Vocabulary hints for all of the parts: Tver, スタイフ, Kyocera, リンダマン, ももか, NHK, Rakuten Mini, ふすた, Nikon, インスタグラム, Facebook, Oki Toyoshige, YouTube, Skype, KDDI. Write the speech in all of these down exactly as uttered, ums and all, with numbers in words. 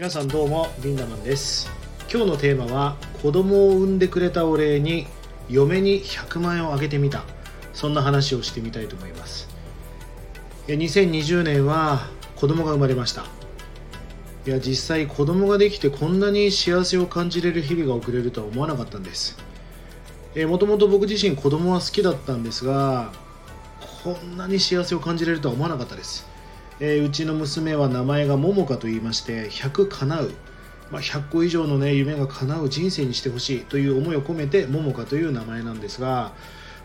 皆さんどうもリンダマンです。今日のテーマは子供を産んでくれたお礼に嫁にひゃくまんえんをあげてみた、そんな話をしてみたいと思います。にせんにじゅうねんは子供が生まれました。いや実際子供ができてこんなに幸せを感じれる日々が送れるとは思わなかったんです。もともと僕自身子供は好きだったんですが、こんなに幸せを感じれるとは思わなかったです。えー、うちの娘は名前がももかと言いまして、ひゃく叶う、まあ、ひゃっこ以上の、ね、夢が叶う人生にしてほしいという思いを込めてももかという名前なんですが、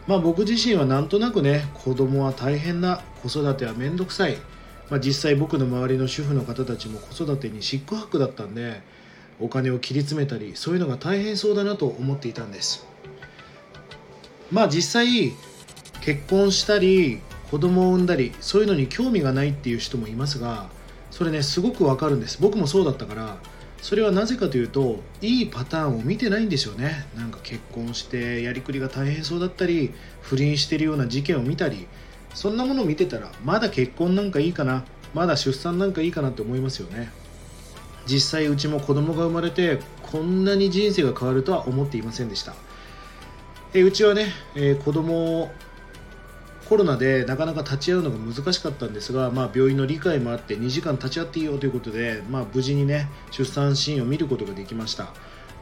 まあ、僕自身はなんとなくね、子供は大変だ、子育てはめんどくさい、まあ、実際僕の周りの主婦の方たちも子育てにしっくはくだったんで、お金を切り詰めたりそういうのが大変そうだなと思っていたんです。まあ実際結婚したり子供を産んだりそういうのに興味がないっていう人もいますが、それねすごくわかるんです。僕もそうだったから。それはなぜかというと、いいパターンを見てないんですよね。なんか結婚してやりくりが大変そうだったり、不倫してるような事件を見たり、そんなものを見てたらまだ結婚なんかいいかな、まだ出産なんかいいかなって思いますよね。実際うちも子供が生まれてこんなに人生が変わるとは思っていませんでした。えうちはね、えー、子供をコロナでなかなか立ち会うのが難しかったんですが、まあ、病院の理解もあってにじかん立ち会っていいよということで、まあ、無事にね出産シーンを見ることができました。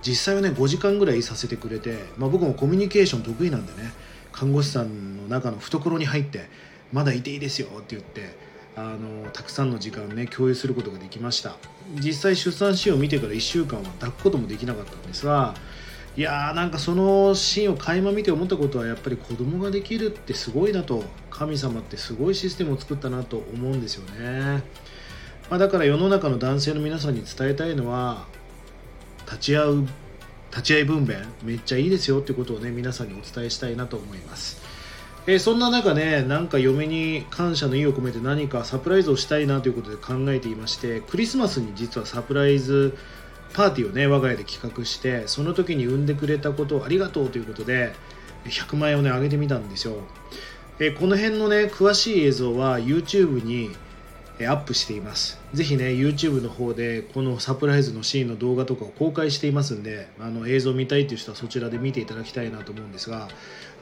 実際はねごじかんぐらいさせてくれて、まあ、僕もコミュニケーション得意なんでね、看護師さんの中の懐に入ってまだいていいですよって言ってあのたくさんの時間をね共有することができました。実際出産シーンを見てからいっしゅうかんは抱くこともできなかったんですが、いやーなんかそのシーンを垣間見て思ったことは、やっぱり子供ができるってすごいなと、神様ってすごいシステムを作ったなと思うんですよね。まあ、だから世の中の男性の皆さんに伝えたいのは、立ち会う立ち会い分娩めっちゃいいですよってことをね皆さんにお伝えしたいなと思います。えー、そんな中ね、なんか嫁に感謝の意を込めて何かサプライズをしたいなということで考えていまして、クリスマスに実はサプライズパーティーをね我が家で企画して、その時に産んでくれたことをありがとうということでひゃくまんえんをねあげてみたんですよ。えこの辺のね詳しい映像は YouTube にアップしています。ぜひね YouTube の方でこのサプライズのシーンの動画とかを公開していますんで、あの映像を見たいという人はそちらで見ていただきたいなと思うんですが、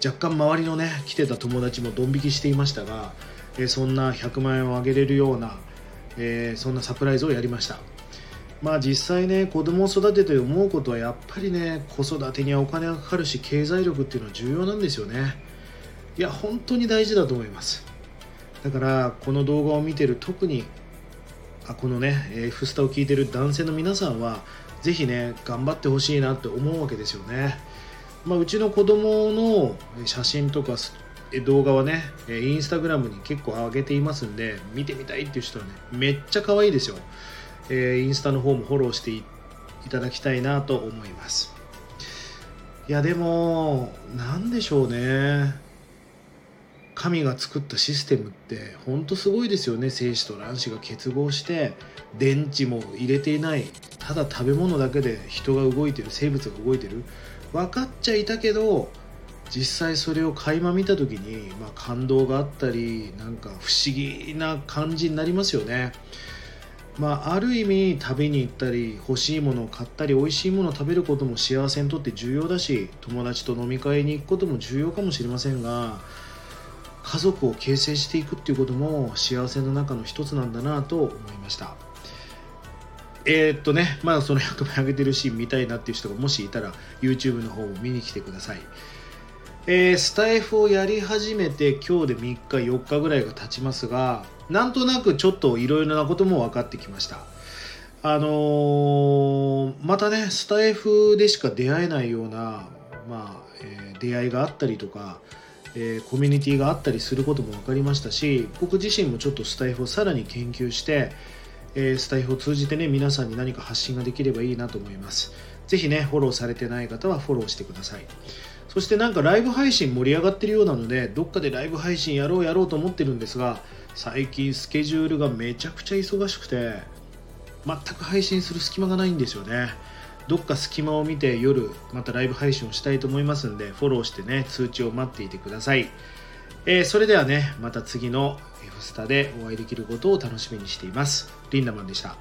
若干周りのね来てた友達もドン引きしていましたが、えそんなひゃくまんえんをあげれるような、えー、そんなサプライズをやりました。まあ実際ね、子供を育てて思うことはやっぱりね、子育てにはお金がかかるし経済力っていうのは重要なんですよね。いや本当に大事だと思います。だからこの動画を見てる、特にあこのね「ふすた」を聞いてる男性の皆さんはぜひね頑張ってほしいなって思うわけですよね。まあ、うちの子供の写真とか動画はねインスタグラムに結構上げていますんで、見てみたいっていう人はねめっちゃ可愛いですよ。えー、インスタの方もフォローして い, いただきたいなと思います。いやでもなんでしょうね、神が作ったシステムってほんとすごいですよね。精子と卵子が結合して電池も入れていない、ただ食べ物だけで人が動いてる、生物が動いてる、分かっちゃいたけど実際それを垣間見た時に、まあ、感動があったり、なんか不思議な感じになりますよね。まあ、ある意味旅に行ったり欲しいものを買ったり美味しいものを食べることも幸せにとって重要だし、友達と飲み会に行くことも重要かもしれませんが、家族を形成していくっていうことも幸せの中の一つなんだなと思いました。えー、っとねまだそのひゃくまんあげてるシーン見たいなっていう人がもしいたら YouTube の方を見に来てください。えー、スタイフをやり始めて今日でみっかよっかぐらいが経ちますが、なんとなくちょっといろいろなことも分かってきました。あのー、またねスタイフでしか出会えないような、まあえー、出会いがあったりとか、えー、コミュニティがあったりすることも分かりましたし、僕自身もちょっとスタイフをさらに研究して、えー、スタイフを通じてね皆さんに何か発信ができればいいなと思います。ぜひねフォローされてない方はフォローしてください。そしてなんかライブ配信盛り上がってるようなので、どっかでライブ配信やろうやろうと思ってるんですが、最近スケジュールがめちゃくちゃ忙しくて全く配信する隙間がないんですよね。どっか隙間を見て夜またライブ配信をしたいと思いますんで、フォローしてね通知を待っていてください。えー、それではねまた次の「ふすた」でお会いできることを楽しみにしています。リンダマンでした。